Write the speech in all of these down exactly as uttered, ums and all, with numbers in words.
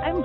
I'm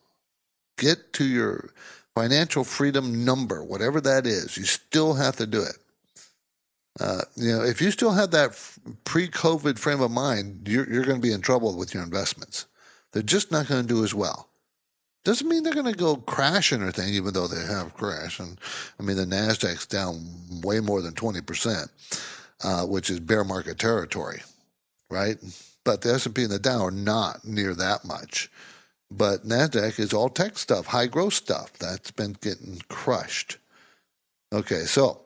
Get to your financial freedom number, whatever that is. You still have to do it. Uh, you know, if you still have that f- pre-COVID frame of mind, you're, you're going to be in trouble with your investments. They're just not going to do as well. Doesn't mean they're going to go crashing or thing, even though they have crashed. And I mean, the Nasdaq's down way more than twenty percent, uh, which is bear market territory, right? But the S and P and the Dow are not near that much. But NASDAQ is all tech stuff, high-growth stuff. That's been getting crushed. Okay, so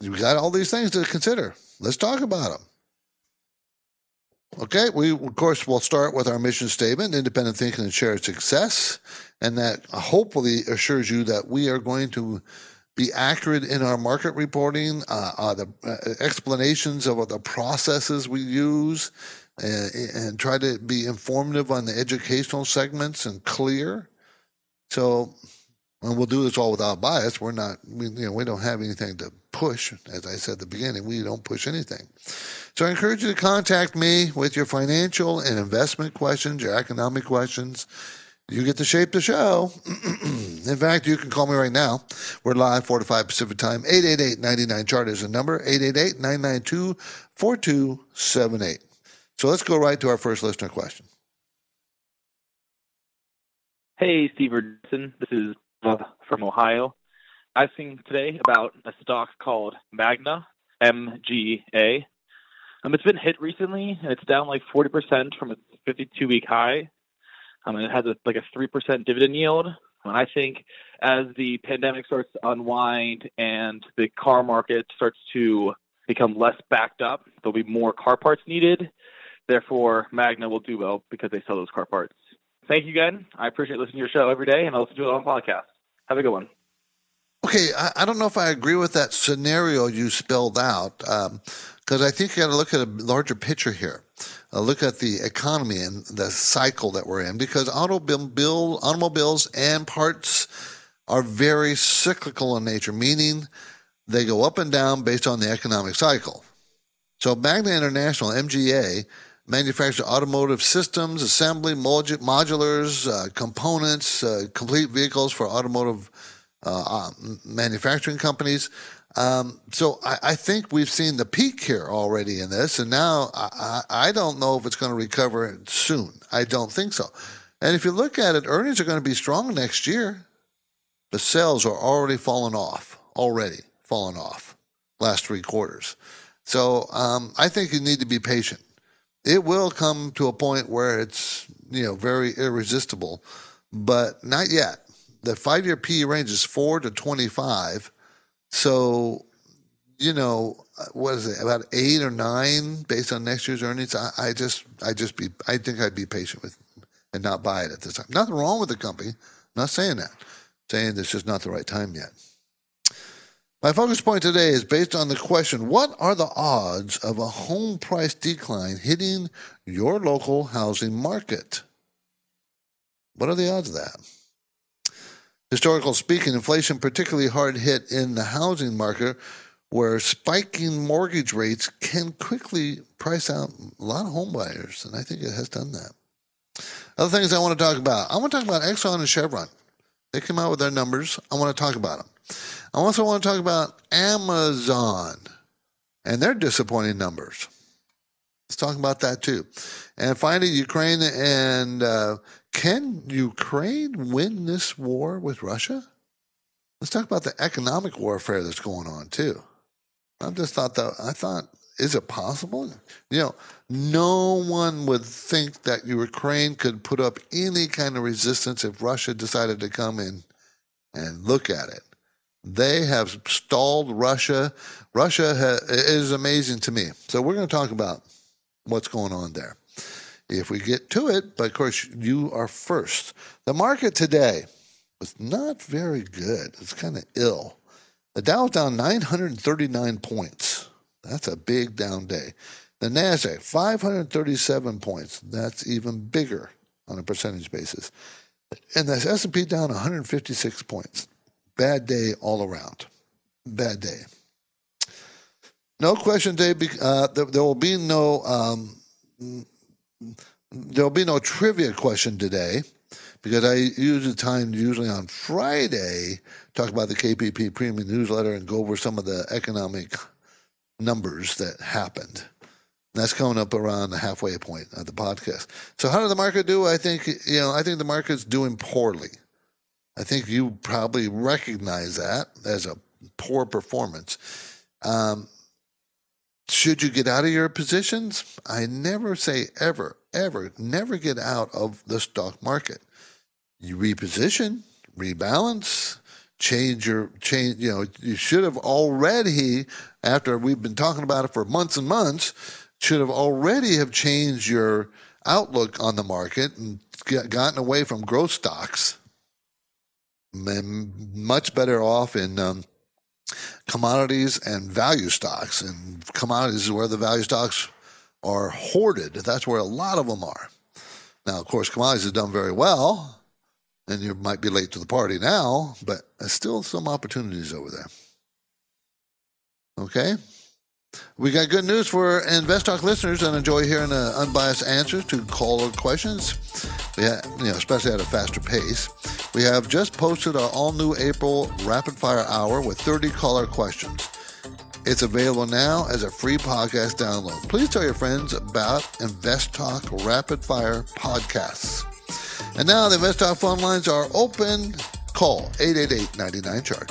you've got all these things to consider. Let's talk about them. Okay, we, of course, will start with our mission statement, independent thinking and shared success. And that hopefully assures you that we are going to be accurate in our market reporting, uh, uh, the uh, explanations of the processes we use, and, and try to be informative on the educational segments and clear. So, and we'll do this all without bias. We're not, we, you know, we don't have anything to push. As I said at the beginning, we don't push anything. So I encourage you to contact me with your financial and investment questions, your economic questions. You get to shape the show. In fact, you can call me right now. We're live four to five Pacific time. eight eight eight, nine nine, C H A R T is the number. eight eight eight, nine nine two, four two seven eight. So let's go right to our first listener question. Hey, Steve Richardson. This is Bob from Ohio. I think today about a stock called Magna, M G A. Um, it's been hit recently, and it's down like forty percent from its fifty-two week high. Um, and it has a, like a three percent dividend yield. And I think as the pandemic starts to unwind and the car market starts to become less backed up, there'll be more car parts needed. Therefore, Magna will do well because they sell those car parts. Thank you again. I appreciate listening to your show every day, and I listen to it on podcast. Have a good one. Okay, I, I don't know if I agree with that scenario you spelled out, because um, I think you got to look at a larger picture here. Uh, look at the economy and the cycle that we're in, because automobile, automobiles and parts are very cyclical in nature, meaning they go up and down based on the economic cycle. So Magna International, M G A, manufacture automotive systems, assembly, modulars, uh, components, uh, complete vehicles for automotive uh, manufacturing companies. Um, so I, I think we've seen the peak here already in this, and now I, I don't know if it's going to recover soon. I don't think so. And if you look at it, earnings are going to be strong next year. The sales are already falling off, already falling off last three quarters. So um, I think you need to be patient. It will come to a point where it's, you know, very irresistible, but not yet. The five-year P E range is four to twenty-five. So, you know, what is it, about eight or nine based on next year's earnings? I, I just I just be I think I'd be patient with and not buy it at this time. Nothing wrong with the company. I'm not saying that. I'm saying it's just not the right time yet. My focus point today is based on the question, what are the odds of a home price decline hitting your local housing market? What are the odds of that? Historically speaking, inflation particularly hard hit in the housing market, where spiking mortgage rates can quickly price out a lot of home buyers, and I think it has done that. Other things I want to talk about. I want to talk about Exxon and Chevron. They came out with their numbers. I want to talk about them. I also want to talk about Amazon and their disappointing numbers. Let's talk about that too. And finally, Ukraine and uh, can Ukraine win this war with Russia? Let's talk about the economic warfare that's going on too. I just thought that I thought, is it possible? You know, no one would think that Ukraine could put up any kind of resistance if Russia decided to come in and look at it. They have stalled Russia. Russia ha- is amazing to me. So we're going to talk about what's going on there if we get to it. But, of course, you are first. The market today was not very good. It's kind of ill. The Dow was down nine hundred thirty-nine points. That's a big down day. The Nasdaq, five hundred thirty-seven points. That's even bigger on a percentage basis. And the S and P down one hundred fifty-six points. Bad day all around. Bad day. No question day. Uh, there, there will be no. Um, there will be no trivia question today, because I use the time usually on Friday talk about the K P P Premium Newsletter and go over some of the economic numbers that happened. And that's coming up around the halfway point of the podcast. So how did the market do? I think you know. I think the market's doing poorly. I think you probably recognize that as a poor performance. Um, should you get out of your positions? I never say ever, ever, never get out of the stock market. You reposition, rebalance, change your change. You know, you should have already, after we've been talking about it for months and months, should have already have changed your outlook on the market and gotten away from growth stocks, and much better off in um, commodities and value stocks. And commodities is where the value stocks are hoarded. That's where a lot of them are. Now, of course, commodities have done very well, and you might be late to the party now, but there's still some opportunities over there. Okay? We got good news for Invest Talk listeners and enjoy hearing uh, unbiased answers to caller questions. We have, you know, especially at a faster pace. We have just posted our all-new April Rapid Fire Hour with thirty caller questions. It's available now as a free podcast download. Please tell your friends about Invest Talk Rapid Fire Podcasts. And now the Invest Talk phone lines are open. Call eight eight eight, nine nine, chart.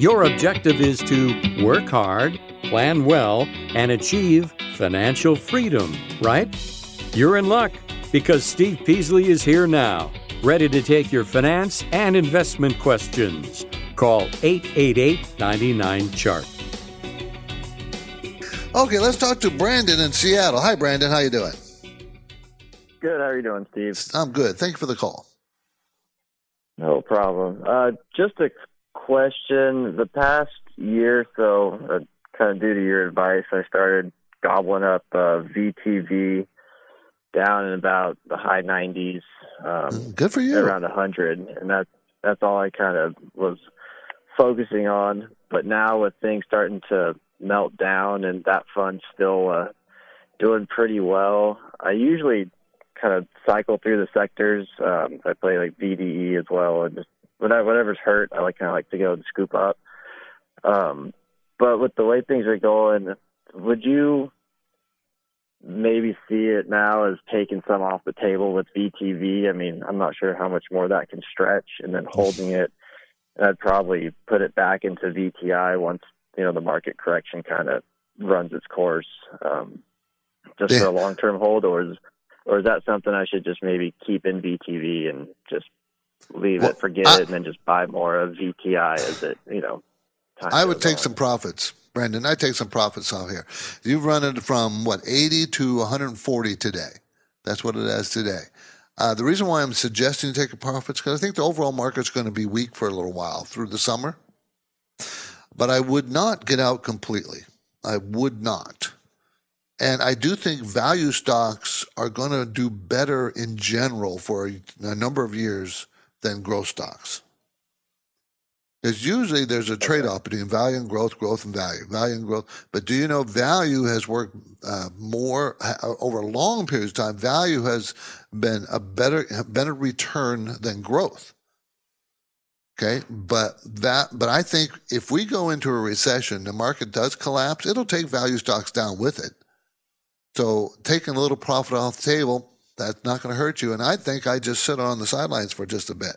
Your objective is to work hard, plan well, and achieve financial freedom, right? You're in luck because Steve Peasley is here now, ready to take your finance and investment questions. Call eight eight eight, nine nine, chart. Okay, let's talk to Brandon in Seattle. Hi, Brandon. How you doing? Good. How are you doing, Steve? I'm good. Thank you for the call. No problem. Uh, just a question. The past year or so, uh, kind of due to your advice, I started gobbling up uh, V T V down in about the high nineties. Um, Good for you. Around one hundred. And that, that's all I kind of was focusing on. But now with things starting to melt down and that fund's still uh, doing pretty well, I usually kind of cycle through the sectors. Um, I play like B D E as well and just whatever's hurt, I like kind of like to go and scoop up. Um, but with the way things are going, would you maybe see it now as taking some off the table with V T V? I mean, I'm not sure how much more that can stretch, and then holding it, I'd probably put it back into V T I once, you know, the market correction kind of runs its course, um, just yeah. for a long-term hold, or is, or is that something I should just maybe keep in V T V and just leave well, it, forget I, it, and then just buy more of V T I as it, you know. Time I would take on. some profits, Brandon. I take some profits off here. You've run it from, what, eighty to one forty today. That's what it is today. Uh, the reason why I'm suggesting you take a profits because I think the overall market's going to be weak for a little while through the summer. But I would not get out completely. I would not. And I do think value stocks are going to do better in general for a, a number of years than growth stocks. Because usually there's a trade-off between value and growth, growth and value, value and growth. But do you know value has worked uh, more uh, over long periods of time? Value has been a better better return than growth. Okay, but that but I think if we go into a recession, the market does collapse. It'll take value stocks down with it. So taking a little profit off the table, that's not going to hurt you. And I think I just sit on the sidelines for just a bit,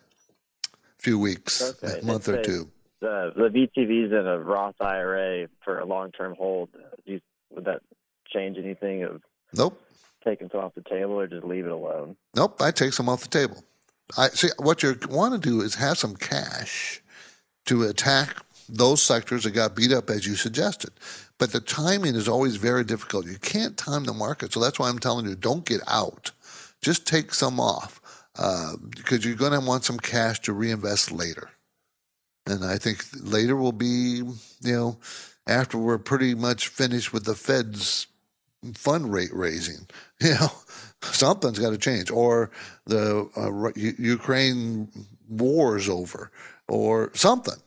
a few weeks, okay. a month or two. The, the V T V's in a Roth I R A for a long-term hold. You, would that change anything of nope. taking some off the table or just leave it alone? Nope, I take some off the table. I see, what you want to do is have some cash to attack those sectors that got beat up as you suggested. But the timing is always very difficult. You can't time the market. So that's why I'm telling you, don't get out. Just take some off uh, because you're going to want some cash to reinvest later. And I think later will be, you know, after we're pretty much finished with the Fed's fund rate raising, you know, something's got to change, or the uh, U- Ukraine war is over, or something.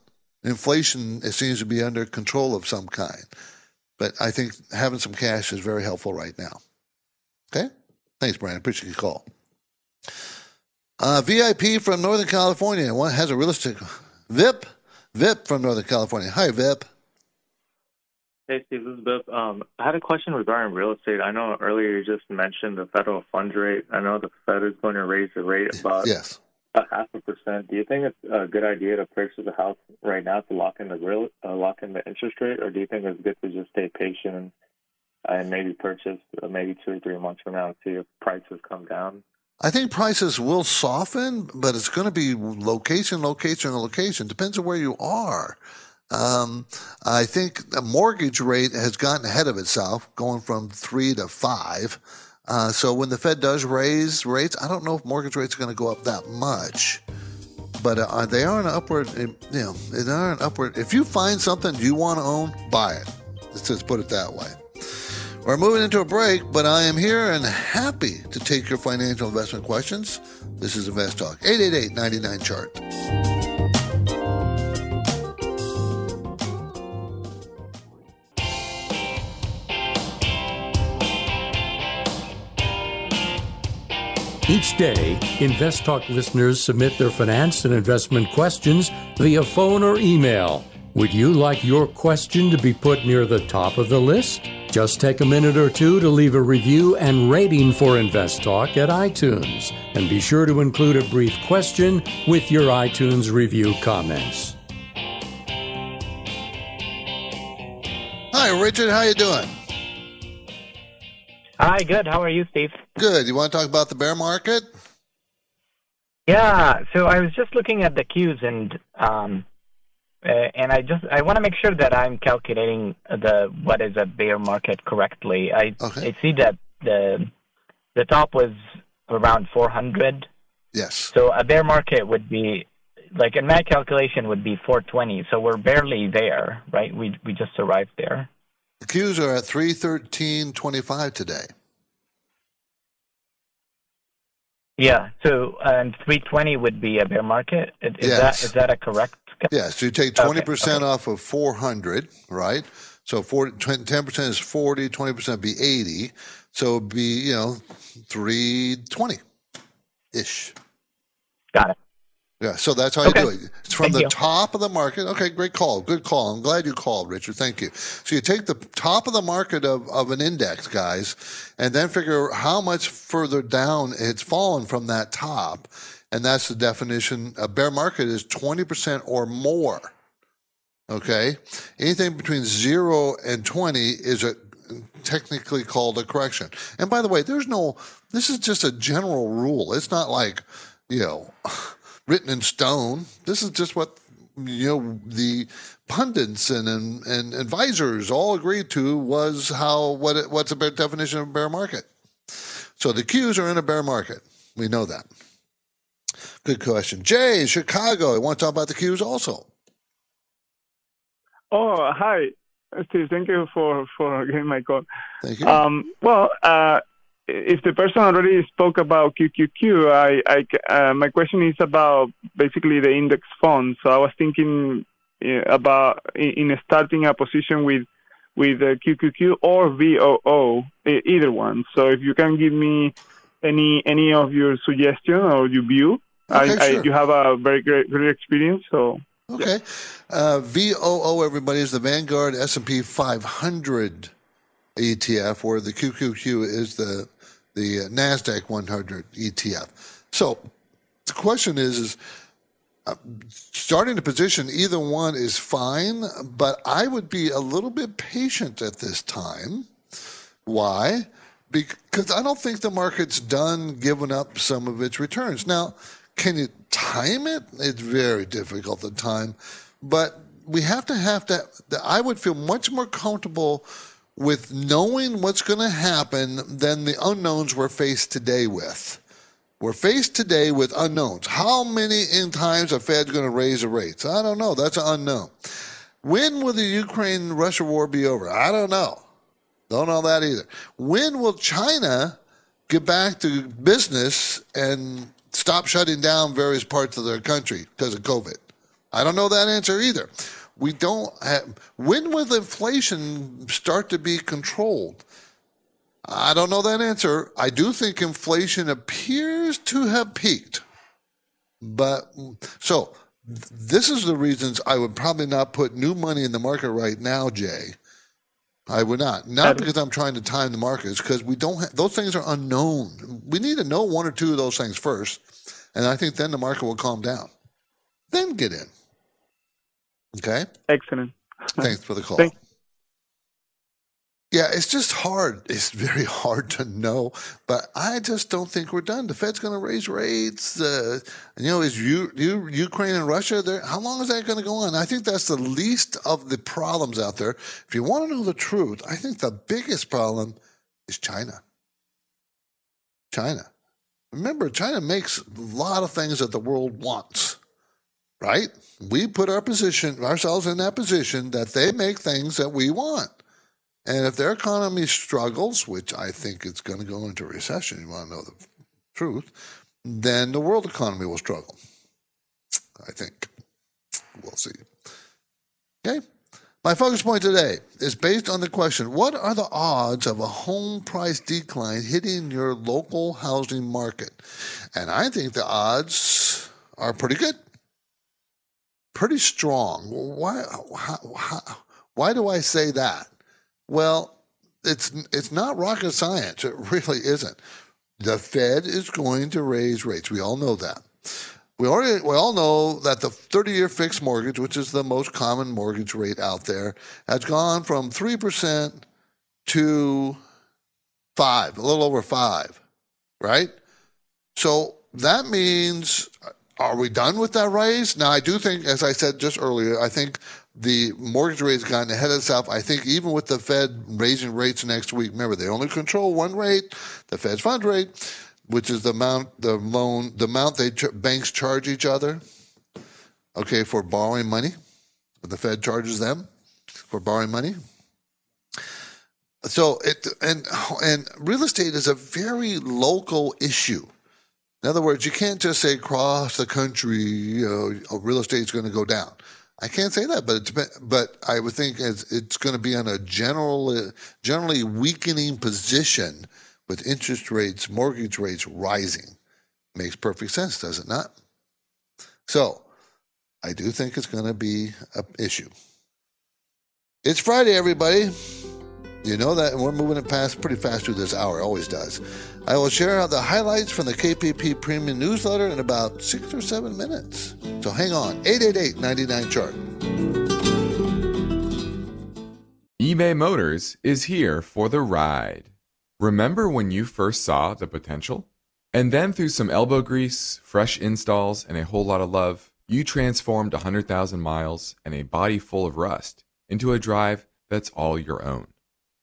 Inflation, it seems to be under control of some kind. But I think having some cash is very helpful right now. Okay? Thanks, Brian. I appreciate your call. Uh, V I P from Northern California. One has a realistic... Vip. Vip from Northern California. Hi, Vip. Hey, Steve. This is Vip. Um, I had a question regarding real estate. I know earlier you just mentioned the federal funds rate. I know the Fed is going to raise the rate about yes. a half a percent. Do you think it's a good idea to purchase a house right now to lock in the real, uh, lock in the interest rate, or do you think it's good to just stay patient and maybe purchase uh, maybe two or three months from now and see if prices come down? I think prices will soften, but it's going to be location, location, location. Depends on where you are. Um, I think the mortgage rate has gotten ahead of itself, going from three to five. Uh, so when the Fed does raise rates, I don't know if mortgage rates are going to go up that much. But uh, they are an upward, you know, they are an upward. If you find something you want to own, buy it. Let's just put it that way. We're moving into a break, but I am here and happy to take your financial investment questions. This is Invest Talk, eight eight eight, nine nine, C H A R T. Each day, Invest Talk listeners submit their finance and investment questions via phone or email. Would you like your question to be put near the top of the list? Just take a minute or two to leave a review and rating for Invest Talk at iTunes. And be sure to include a brief question with your iTunes review comments. Hi, Richard. How you doing? Hi, good. How are you, Steve? Good. You want to talk about the bear market? Yeah. So I was just looking at the Qs, and um, Uh, and I just I want to make sure that I'm calculating the what is a bear market correctly. I okay. I see that the the top was around four hundred. Yes. So a bear market would be like in my calculation would be four twenty. So we're barely there, right? We we just arrived there. The Qs are at three thirteen twenty-five today. Yeah. So and three twenty would be a bear market. Is yes. that is that a correct? Yeah, so you take twenty percent okay, okay. off of four hundred, right? So forty, ten percent is forty, twenty percent would be eighty. So it would be, you know, three twenty-ish. Got it. Yeah, so that's how okay. you do it. It's from Thank the you. top of the market. Okay, great call. Good call. I'm glad you called, Richard. Thank you. So you take the top of the market of, of an index, guys, and then figure how much further down it's fallen from that top. And that's the definition. A bear market is twenty percent or more, okay? Anything between zero and twenty is a, technically called a correction. And by the way, there's no, this is just a general rule. It's not like, you know, written in stone. This is just what, you know, the pundits and and, and advisors all agreed to was how, what it, what's a bear definition of a bear market. So the Qs are in a bear market. We know that. Good question. Jay, Chicago. I want to talk about the Qs also. Oh, hi, Steve. Thank you for, for getting my call. Thank you. Um, well, uh, if the person already spoke about Q Q Q, I, I, uh, my question is about basically the index fund. So I was thinking about in starting a position with with Q Q Q or V O O, either one. So if you can give me any any of your suggestion or your view. Okay, I, sure. I, you have a very great, great experience. So okay, yeah. uh, V O O, everybody, is the Vanguard S and P five hundred E T F, or the Q Q Q is the the NASDAQ one hundred E T F. So the question is, is uh, starting to position either one is fine, but I would be a little bit patient at this time. Why? Because I don't think the market's done giving up some of its returns now. Can you time it? It's very difficult to time, but we have to have to, I would feel much more comfortable with knowing what's going to happen than the unknowns we're faced today with. We're faced today with unknowns. How many in times the Fed's going to raise the rates? I don't know. That's an unknown. When will the Ukraine-Russia war be over? I don't know. Don't know that either. When will China get back to business and stop shutting down various parts of their country because of COVID? I don't know that answer either. We don't have, when will inflation start to be controlled? I don't know that answer. I do think inflation appears to have peaked. But so this is the reasons I would probably not put new money in the market right now, Jay. I would not. Not because I'm trying to time the markets, because we don't have, those things are unknown. We need to know one or two of those things first, and I think then the market will calm down. Then get in. Okay? Excellent. Thanks for the call. Thanks. Yeah, it's just hard. It's very hard to know, but I just don't think we're done. The Fed's going to raise rates. Uh, you know, is U- U- Ukraine and Russia there? How long is that going to go on? I think that's the least of the problems out there. If you want to know the truth, I think the biggest problem is China. China. Remember, China makes a lot of things that the world wants, right? We put our position, ourselves in that position that they make things that we want. And if their economy struggles, which I think it's going to go into recession, you want to know the truth, then the world economy will struggle. I think. We'll see. Okay? My focus point today is based on the question, what are the odds of a home price decline hitting your local housing market? And I think the odds are pretty good. Pretty strong. Why, how, how, why do I say that? Well, it's it's not rocket science. It really isn't. The Fed is going to raise rates. We all know that. We already we all know that the thirty-year fixed mortgage, which is the most common mortgage rate out there, has gone from three percent to five, a little over five, right? So that means, are we done with that raise? Now, I do think, as I said just earlier, I think the mortgage rate's gotten ahead of itself. I think even with the Fed raising rates next week, remember, they only control one rate, the Fed's fund rate, which is the amount the loan, the amount they ch- banks charge each other, okay, for borrowing money. The Fed charges them for borrowing money. So it and and real estate is a very local issue. In other words, you can't just say across the country, you know, oh, real estate's going to go down. I can't say that, but it's, but I would think it's, it's going to be on a general, generally weakening position with interest rates, mortgage rates rising. Makes perfect sense, does it not? So I do think it's going to be an issue. It's Friday, everybody. You know that, and we're moving it past pretty fast through this hour. It always does. I will share the highlights from the K P P Premium Newsletter in about six or seven minutes. So hang on. eight eight eight, nine nine, C H A R T. eBay Motors is here for the ride. Remember when you first saw the potential? And then through some elbow grease, fresh installs, and a whole lot of love, you transformed one hundred thousand miles and a body full of rust into a drive that's all your own.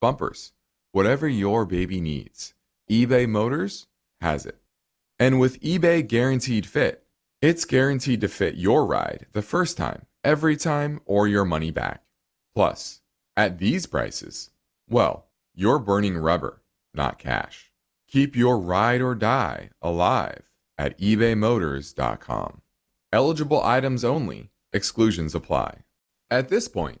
bumpers, whatever your baby needs. eBay Motors has it. And with eBay Guaranteed Fit, it's guaranteed to fit your ride the first time, every time, or your money back. Plus, at these prices, well, you're burning rubber, not cash. Keep your ride or die alive at ebay motors dot com. Eligible items only. Exclusions apply. At this point,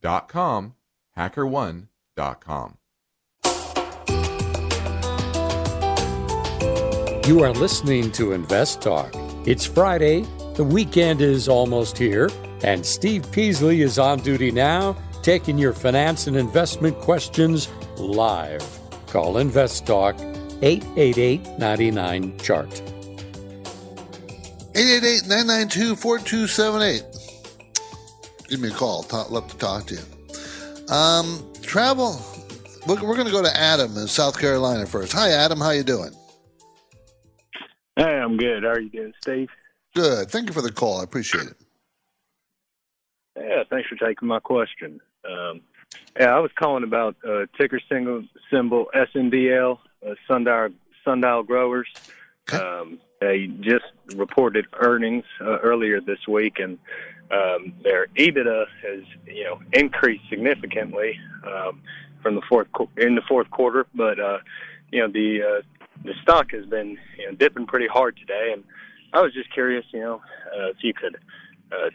dot com, HackerOne dot com. You are listening to Invest Talk. It's Friday, the weekend is almost here, and Steve Peasley is on duty now, taking your finance and investment questions live. Call Invest Talk, eight eight eight, nine nine, C H A R T. eight eight eight, nine nine two, four two seven eight. Give me a call. I'd love to talk to you. Um, travel. Look, we're going to go to Adam in South Carolina first. Hi, Adam. How you doing? Hey, I'm good. How are you doing, Steve? Good. Thank you for the call. I appreciate it. Yeah, thanks for taking my question. Um, yeah, I was calling about uh, ticker single, symbol S N D L, uh, Sundial, Sundial Growers. Um, they just reported earnings uh, earlier this week, and um, their EBITDA has you know increased significantly um, from the fourth qu- in the fourth quarter, but uh, you know the uh, the stock has been you know, dipping pretty hard today, and I was just curious, you know, uh, if you could uh,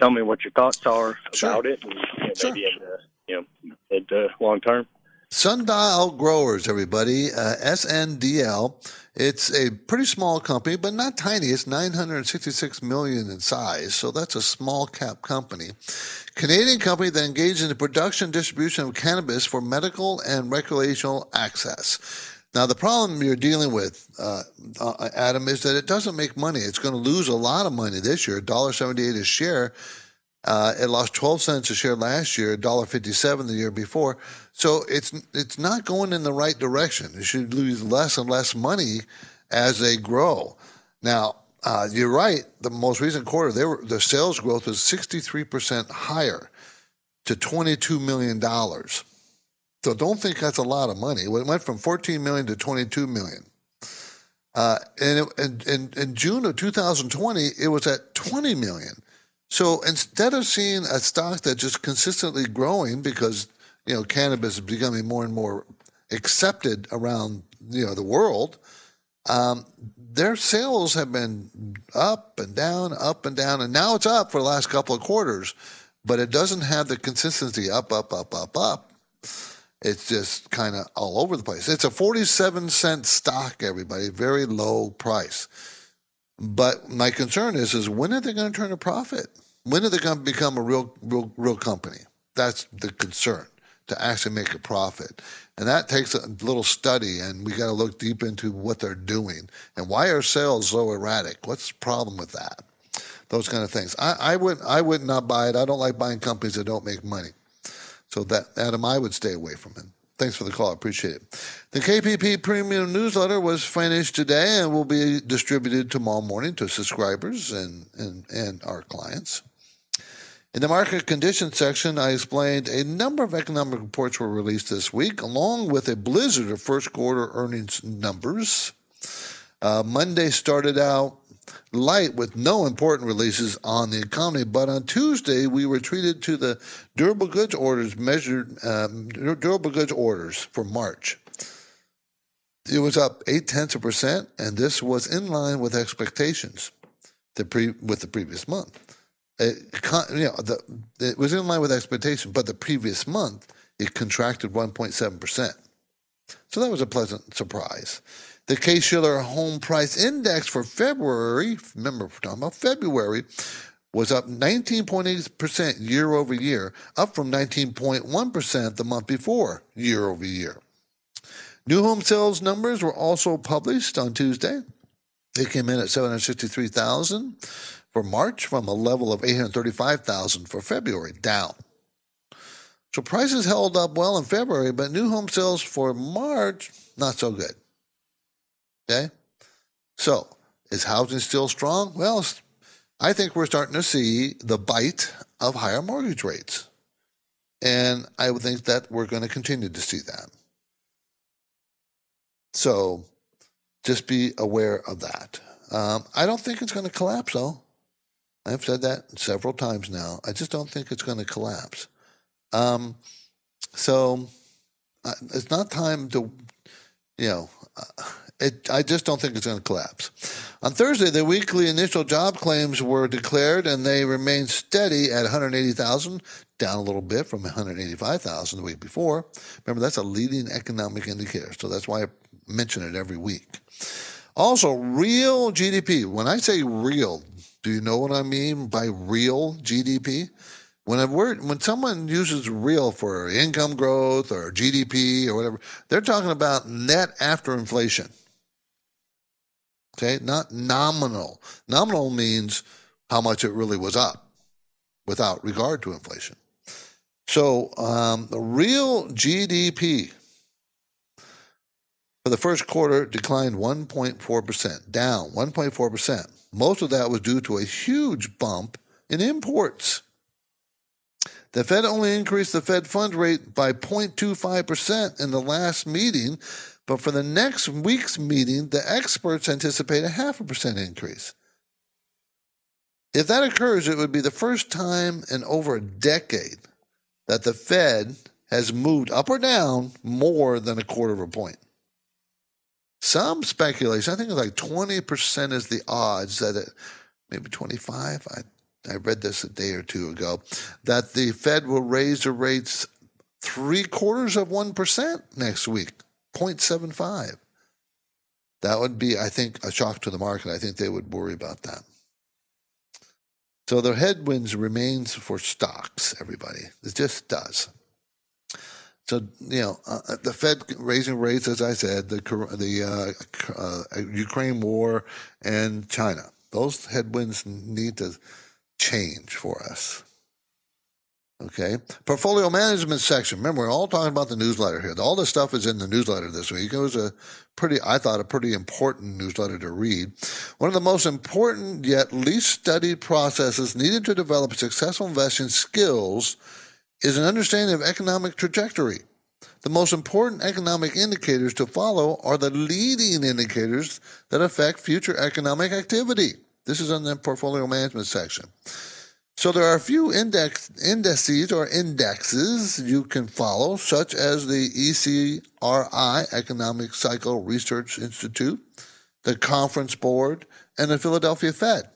tell me what your thoughts are sure. about it, and you know, sure. maybe in the, you know, in the long term. Sundial Growers, everybody, uh, S N D L. It's a pretty small company, but not tiny. It's nine hundred sixty-six million dollars in size, so that's a small cap company. Canadian company that engaged in the production and distribution of cannabis for medical and recreational access. Now, the problem you're dealing with, uh, Adam, is that it doesn't make money. It's going to lose a lot of money this year, one dollar seventy-eight a share. Uh, it lost twelve cents a share last year, one dollar fifty-seven the year before. So it's it's not going in the right direction. It should lose less and less money as they grow. Now, uh, you're right. The most recent quarter, they were, their sales growth was sixty-three percent higher to twenty-two million dollars. So don't think that's a lot of money. Well, it went from fourteen million dollars to twenty-two million dollars. Uh, and it, in, in June of two thousand twenty, it was at twenty million dollars. So instead of seeing a stock that's just consistently growing because, you know, cannabis is becoming more and more accepted around, you know, the world, um, their sales have been up and down, up and down, and now it's up for the last couple of quarters, but it doesn't have the consistency up, up, up, up, up. It's just kind of all over the place. It's a forty-seven cent stock, everybody, very low price. But my concern is, is when are they going to turn a profit? When are they going to become a real, real, real company? That's the concern, to actually make a profit. And that takes a little study, and we got to look deep into what they're doing. And why are sales so erratic? What's the problem with that? Those kind of things. I, I would I would not buy it. I don't like buying companies that don't make money. So that, Adam, I would stay away from him. Thanks for the call. I appreciate it. The K P P Premium Newsletter was finished today and will be distributed tomorrow morning to subscribers and, and, and our clients. In the market conditions section, I explained a number of economic reports were released this week, along with a blizzard of first quarter earnings numbers. Uh, Monday started out light with no important releases on the economy, but on Tuesday we were treated to the durable goods orders measured um, durable goods orders for March. It was up eight tenths of a percent, and this was in line with expectations. The pre with the previous month, it, you know, the, it was in line with expectations, but the previous month it contracted one point seven percent. So that was a pleasant surprise. The Case-Shiller Home Price Index for February, remember we're talking about February, was up nineteen point eight percent year over year, up from nineteen point one percent the month before year over year. New home sales numbers were also published on Tuesday. They came in at seven hundred sixty-three thousand for March from a level of eight hundred thirty-five thousand for February, down. So prices held up well in February, but new home sales for March, not so good. Okay? So, is housing still strong? Well, I think we're starting to see the bite of higher mortgage rates. And I would think that we're going to continue to see that. So, just be aware of that. Um, I don't think it's going to collapse, though. I've said that several times now. I just don't think it's going to collapse. Um, so uh, it's not time to, you know, uh, it, I just don't think it's going to collapse. On Thursday, the weekly initial job claims were declared, and they remained steady at one hundred eighty thousand, down a little bit from one hundred eighty-five thousand the week before. Remember, that's a leading economic indicator, so that's why I mention it every week. Also, real G D P. When I say real, do you know what I mean by real G D P? When a word, when someone uses real for income growth or G D P or whatever, they're talking about net after inflation. Okay, not nominal. Nominal means how much it really was up without regard to inflation. So um, the real G D P for the first quarter declined one point four percent, down one point four percent. Most of that was due to a huge bump in imports. The Fed only increased the Fed fund rate by zero point two five percent in the last meeting, but for the next week's meeting, the experts anticipate a half a percent increase. If that occurs, it would be the first time in over a decade that the Fed has moved up or down more than a quarter of a point. Some speculation, I think it's like twenty percent is the odds that it, maybe twenty-five, I I read this a day or two ago, that the Fed will raise the rates three-quarters of one percent next week, zero point seven five. That would be, I think, a shock to the market. I think they would worry about that. So the headwinds remains for stocks, everybody. It just does. So, you know, uh, the Fed raising rates, as I said, the, the uh, uh, Ukraine war and China. Those headwinds need to change for us. Okay. Portfolio management section. Remember, we're all talking about the newsletter here. All this stuff is in the newsletter this week. It was a pretty, I thought, a pretty important newsletter to read. One of the most important yet least studied processes needed to develop successful investing skills is an understanding of economic trajectory. The most important economic indicators to follow are the leading indicators that affect future economic activity. This is on the portfolio management section. So there are a few index, indices or indexes you can follow, such as the E C R I, Economic Cycle Research Institute, the Conference Board, and the Philadelphia Fed.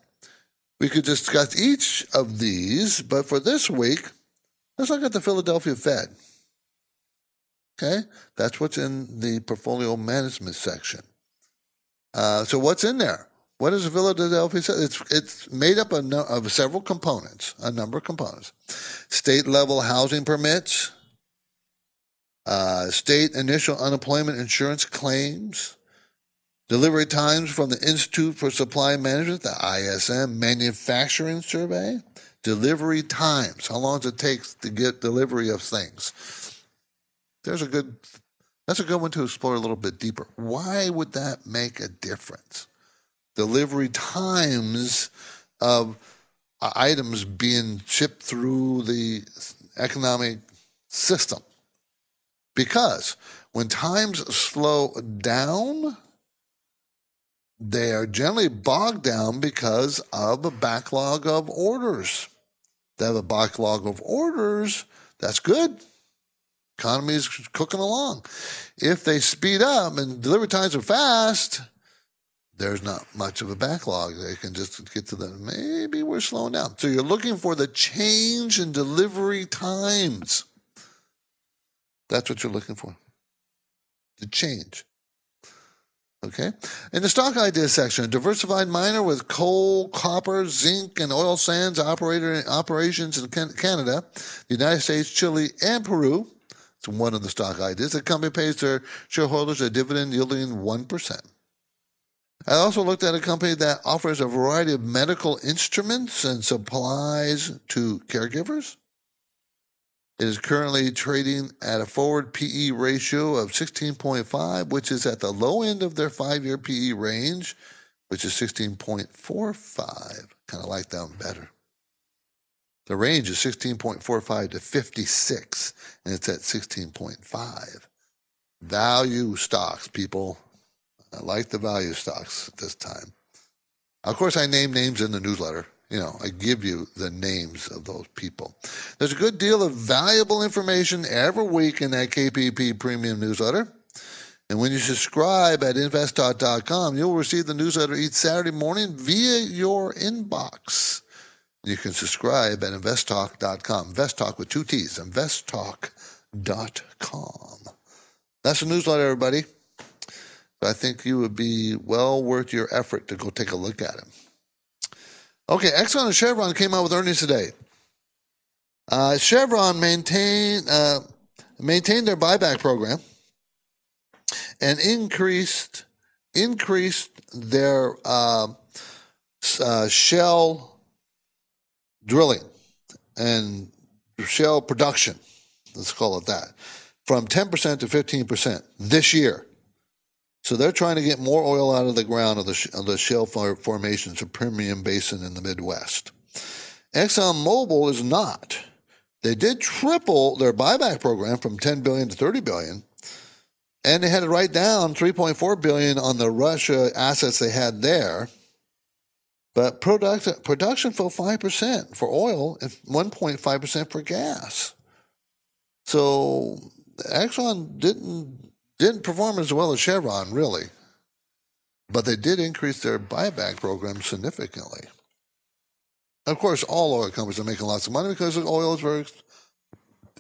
We could discuss each of these, but for this week, let's look at the Philadelphia Fed. Okay? That's what's in the portfolio management section. Uh, so what's in there? What is Philadelphia? It's it's made up of, no, of several components, a number of components. State-level housing permits, uh, state initial unemployment insurance claims, delivery times from the Institute for Supply Management, the I S M Manufacturing Survey, delivery times, how long does it take to get delivery of things. There's a good, that's a good one to explore a little bit deeper. Why would that make a difference? Delivery times of items being shipped through the economic system. Because when times slow down, they are generally bogged down because of a backlog of orders. They have a backlog of orders, that's good. Economy is cooking along. If they speed up and delivery times are fast, there's not much of a backlog. They can just get to the, maybe we're slowing down. So you're looking for the change in delivery times. That's what you're looking for. The change. Okay. In the stock ideas section, diversified miner with coal, copper, zinc, and oil sands operator operations in Canada, the United States, Chile, and Peru. It's one of the stock ideas. The company pays their shareholders a dividend yielding one percent. I also looked at a company that offers a variety of medical instruments and supplies to caregivers. It is currently trading at a forward P E ratio of sixteen point five, which is at the low end of their five-year P E range, which is sixteen point four five. Kind of like that one better. The range is sixteen point four five to fifty-six, and it's at sixteen point five. Value stocks, people. I like the value stocks at this time. Of course, I name names in the newsletter. You know, I give you the names of those people. There's a good deal of valuable information every week in that K P P Premium Newsletter. And when you subscribe at invest dot com, you'll receive the newsletter each Saturday morning via your inbox. You can subscribe at invest talk dot com. InvestTalk with two T's. invest talk dot com. That's the newsletter, everybody. I think you would be well worth your effort to go take a look at it. Okay, Exxon and Chevron came out with earnings today. Uh, Chevron maintained uh, maintained their buyback program and increased increased their uh, uh, shale drilling and shale production. Let's call it that, from ten percent to fifteen percent this year. So they're trying to get more oil out of the ground of the, of the shale formations of Permian Basin in the Midwest. ExxonMobil is not. They did triple their buyback program from ten billion dollars to thirty billion dollars, and they had it right down three point four billion dollars on the Russia assets they had there. But product, production fell five percent for oil and one point five percent for gas. So Exxon didn't... Didn't perform as well as Chevron, really. But they did increase their buyback program significantly. Of course, all oil companies are making lots of money because oil is very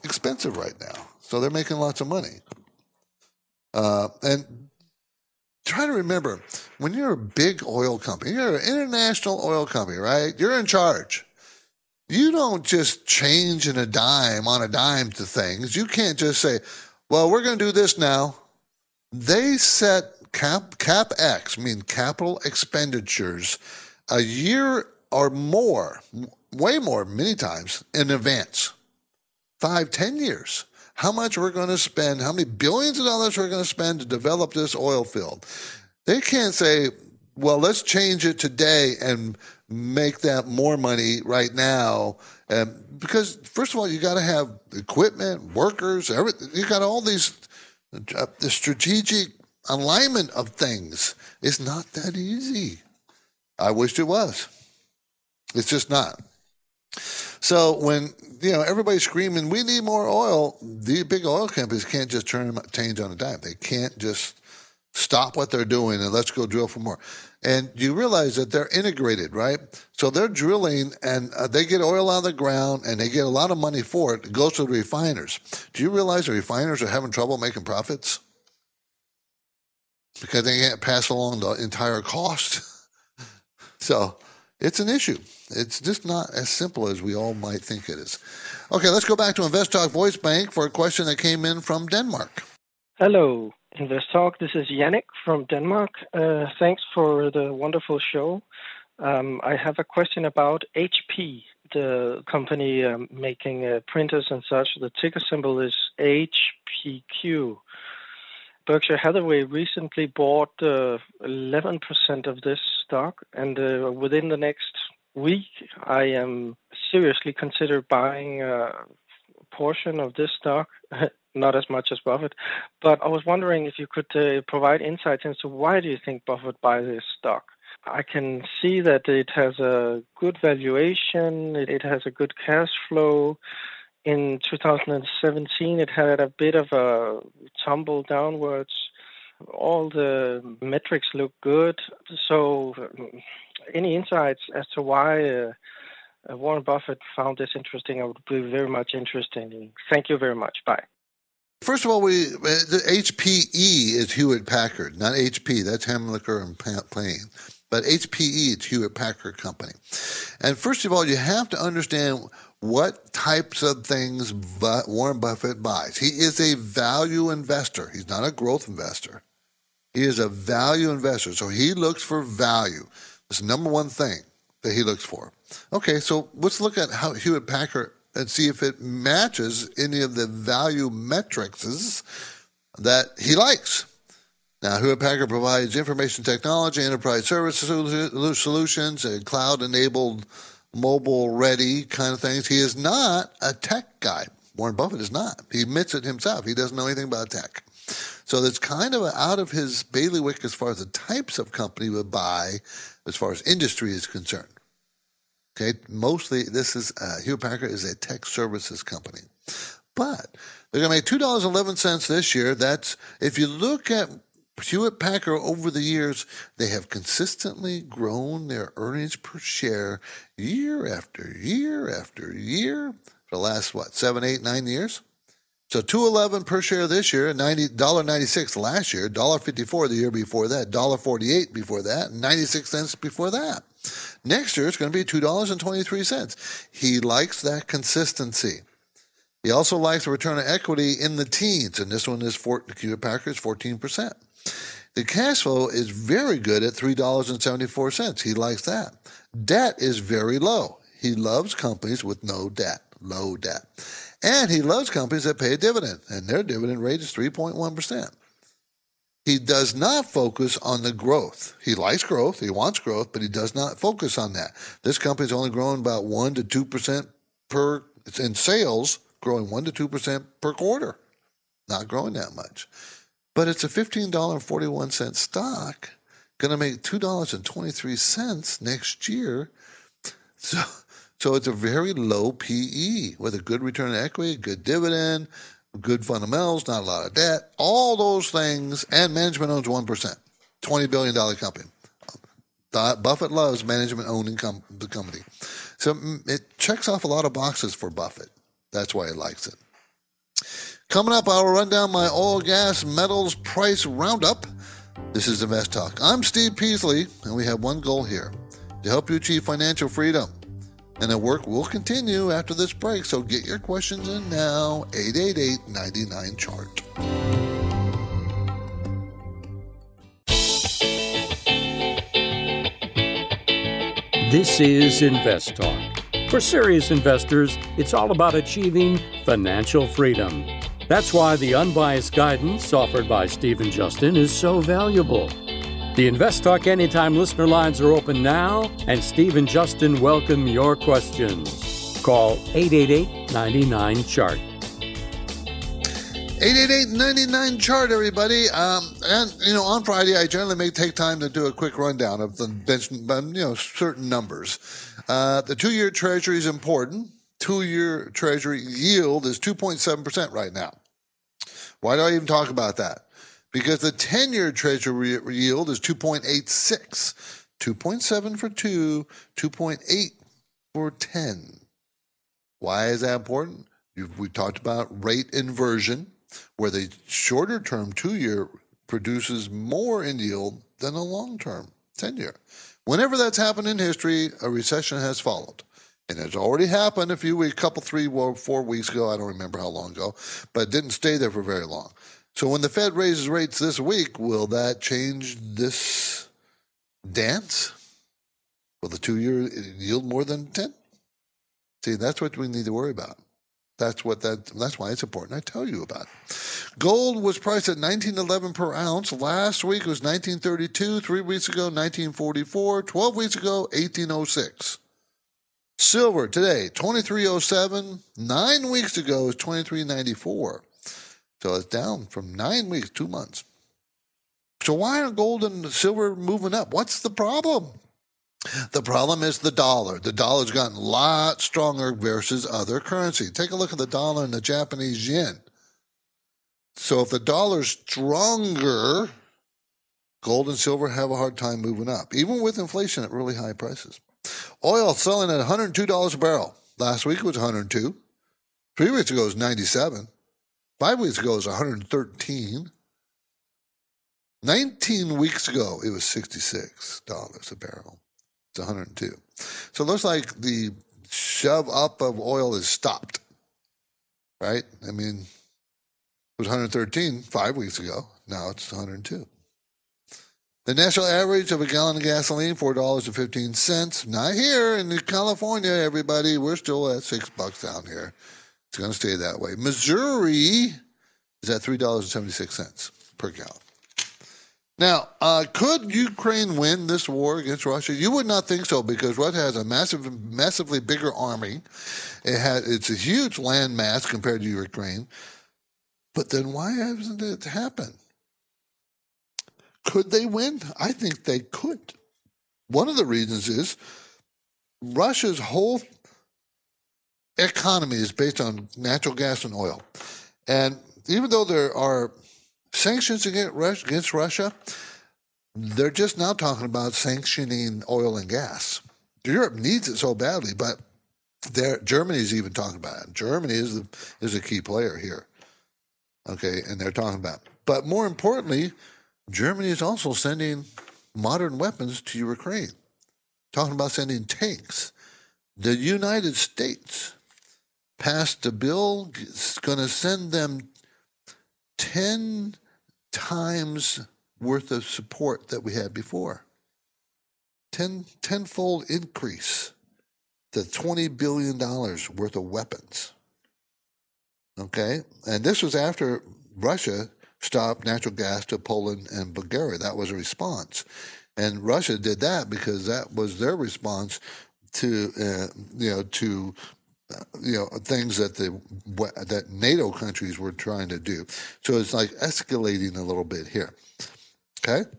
expensive right now. So they're making lots of money. Uh, and try to remember, when you're a big oil company, you're an international oil company, right? You're in charge. You don't just change in a dime, on a dime to things. You can't just say, well, we're going to do this now. They set cap CapEx, I mean capital expenditures, a year or more, way more, many times, in advance. Five, ten years. How much we're going to spend, how many billions of dollars we're going to spend to develop this oil field. They can't say, well, let's change it today and make that more money right now. And because, first of all, you got to have equipment, workers, everything. You got all these uh, the strategic alignment of things. It's not that easy. I wished it was. It's just not. So when, you know, everybody's screaming, we need more oil, the big oil companies can't just turn them, change on a dime. They can't just stop what they're doing and let's go drill for more. And you realize that they're integrated, right? So they're drilling, and uh, they get oil out of the ground, and they get a lot of money for it. It goes to the refiners. Do you realize the refiners are having trouble making profits? Because they can't pass along the entire cost. So it's an issue. It's just not as simple as we all might think it is. Okay, let's go back to InvestTalk Voice Bank for a question that came in from Denmark. Hello, InvestTalk. This is Yannick from Denmark. Uh, thanks for the wonderful show. Um, I have a question about H P, the company um, making uh, printers and such. The ticker symbol is H P Q. Berkshire Hathaway recently bought uh, eleven percent of this stock, and uh, within the next week, I am seriously consider buying a portion of this stock. Not as much as Buffett, but I was wondering if you could uh, provide insights into why do you think Buffett buys this stock? I can see that it has a good valuation, it has a good cash flow. In two thousand seventeen, it had a bit of a tumble downwards. All the metrics look good. So any insights as to why uh, Warren Buffett found this interesting, I would be very much interested in. Thank you very much. Bye. First of all, we the H P E is Hewlett Packard, not H P. That's Hamlicker and Plain. But H P E, it's Hewlett Packard Company. And first of all, you have to understand what types of things Warren Buffett buys. He is a value investor. He's not a growth investor. He is a value investor. So he looks for value. It's the number one thing that he looks for. Okay, so let's look at how Hewlett Packard and see if it matches any of the value metrics that he likes. Now, Hewlett Packard provides information technology, enterprise service solutions, and cloud-enabled, mobile-ready kind of things. He is not a tech guy. Warren Buffett is not. He admits it himself. He doesn't know anything about tech. So that's kind of out of his bailiwick as far as the types of company he would buy as far as industry is concerned. Okay, mostly this is uh, Hewlett Packard is a tech services company, but they're going to make two dollars and eleven cents this year. That's if you look at Hewlett Packard over the years, they have consistently grown their earnings per share year after year after year for the last what seven, eight, nine years. So two dollars and eleven cents per share this year, ninety dollars and ninety-six cents last year, one dollar and fifty-four cents the year before that, one dollar and forty-eight cents before that, and ninety-six cents before that. Next year, it's going to be two dollars and twenty-three cents. He likes that consistency. He also likes the return on equity in the teens, and this one is for Hewlett Packard's fourteen percent. The cash flow is very good at three dollars and seventy-four cents. He likes that. Debt is very low. He loves companies with no debt, low debt. And he loves companies that pay a dividend, and their dividend rate is three point one percent. He does not focus on the growth. He likes growth, he wants growth, but he does not focus on that. This company's only growing about one to two percent per, it's in sales, growing one to two percent per quarter. Not growing that much. But it's a fifteen dollars and forty-one cents stock, going to make two dollars and twenty-three cents next year. So, so it's a very low P E with a good return on equity, good dividend, good fundamentals, not a lot of debt, all those things, and management owns one percent, twenty billion dollars company. Buffett loves management owning com- the company. So it checks off a lot of boxes for Buffett. That's why he likes it. Coming up, I will run down my oil, gas, metals price roundup. This is Invest Talk. I'm Steve Peasley, and we have one goal here, to help you achieve financial freedom. And the work will continue after this break, so get your questions in now, eight eight eight, nine nine, C H A R T. This is Invest Talk. For serious investors, it's all about achieving financial freedom. That's why the unbiased guidance offered by Steve and Justin is so valuable. The Invest Talk Anytime listener lines are open now, and Steve and Justin welcome your questions. Call eight eight eight, nine nine, C H A R T. eight eight eight, nine nine, C H A R T, everybody. Um, and, you know, on Friday, I generally may take time to do a quick rundown of the bench, you know, certain numbers. Uh, the two-year Treasury is important. Two-year Treasury yield is two point seven percent right now. Why do I even talk about that? Because the ten-year Treasury yield is two point eight six, two point seven for two, two point eight for ten. Why is that important? We talked about rate inversion, where the shorter-term two-year produces more in yield than the long-term ten-year. Whenever that's happened in history, a recession has followed. And it's already happened a few weeks, couple, three, four weeks ago. I don't remember how long ago, but it didn't stay there for very long. So when the Fed raises rates this week, will that change this dance? Will the two-year yield more than ten? See, that's what we need to worry about. That's what that. That's why it's important I tell you about it. Gold was priced at nineteen eleven per ounce. Last week it was nineteen thirty-two. Three weeks ago, nineteen forty-four. Twelve weeks ago, eighteen oh six. Silver today, twenty-three oh seven. Nine weeks ago, it was twenty-three ninety-four. So it's down from nine weeks, two months. So why are gold and silver moving up? What's the problem? The problem is the dollar. The dollar's gotten a lot stronger versus other currency. Take a look at the dollar and the Japanese yen. So if the dollar's stronger, gold and silver have a hard time moving up, even with inflation at really high prices. Oil selling at one hundred two dollars a barrel. Last week it was one hundred two. Three weeks ago it was ninety-seven. Five weeks ago, it was one hundred thirteen. nineteen weeks ago, it was sixty-six dollars a barrel. It's one hundred two. So it looks like the shove up of oil is stopped, right? I mean, it was one hundred thirteen five weeks ago. Now it's one hundred two. The national average of a gallon of gasoline, four dollars and fifteen cents. Not here in California, everybody. We're still at six bucks down here. It's going to stay that way. Missouri is at three dollars and seventy-six cents per gallon. Now, uh, could Ukraine win this war against Russia? You would not think so, because Russia has a massive, massively bigger army. It has, it's a huge landmass compared to Ukraine. But then why hasn't it happened? Could they win? I think they could. One of the reasons is Russia's whole economy is based on natural gas and oil. And even though there are sanctions against Russia, they're just now talking about sanctioning oil and gas. Europe needs it so badly, but Germany's even talking about it. Germany is the, is a key player here. Okay, and they're talking about it. But more importantly, Germany is also sending modern weapons to Ukraine, talking about sending tanks. The United States passed a bill going to send them ten times worth of support that we had before. Ten, tenfold increase to twenty billion dollars worth of weapons. Okay? And this was after Russia stopped natural gas to Poland and Bulgaria. That was a response. And Russia did that because that was their response to, uh, you know, to... Uh, you know, things that the that NATO countries were trying to do. So it's like escalating a little bit here. Okay?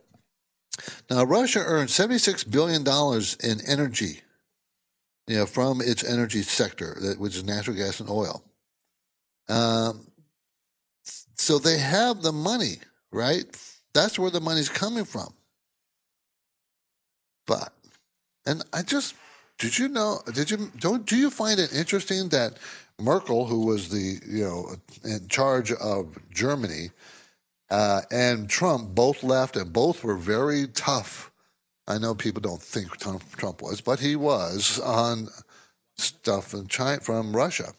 Now, Russia earned seventy-six billion dollars in energy, you know, from its energy sector, which is natural gas and oil. Um, so they have the money, right? That's where the money's coming from. But, and I just... Did you know? Did you don't? Do you find it interesting that Merkel, who was the you know in charge of Germany, uh, and Trump both left, and both were very tough? I know people don't think Trump, Trump was, but he was on stuff in China, from Russia.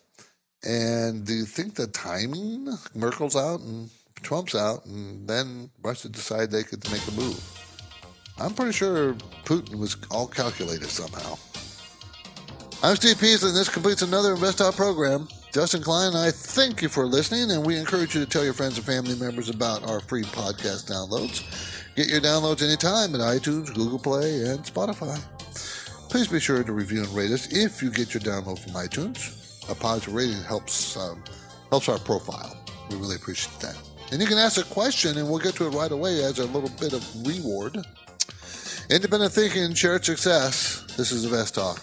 And do you think the timing? Merkel's out and Trump's out, and then Russia decided they could make a move. I'm pretty sure Putin was all calculated somehow. I'm Steve Peasley, and this completes another Invest Talk program. Justin Klein and I thank you for listening, and we encourage you to tell your friends and family members about our free podcast downloads. Get your downloads anytime at iTunes, Google Play, and Spotify. Please be sure to review and rate us if you get your download from iTunes. A positive rating helps um, helps our profile. We really appreciate that. And you can ask a question, and we'll get to it right away as a little bit of reward. Independent thinking, shared success. This is Invest Talk.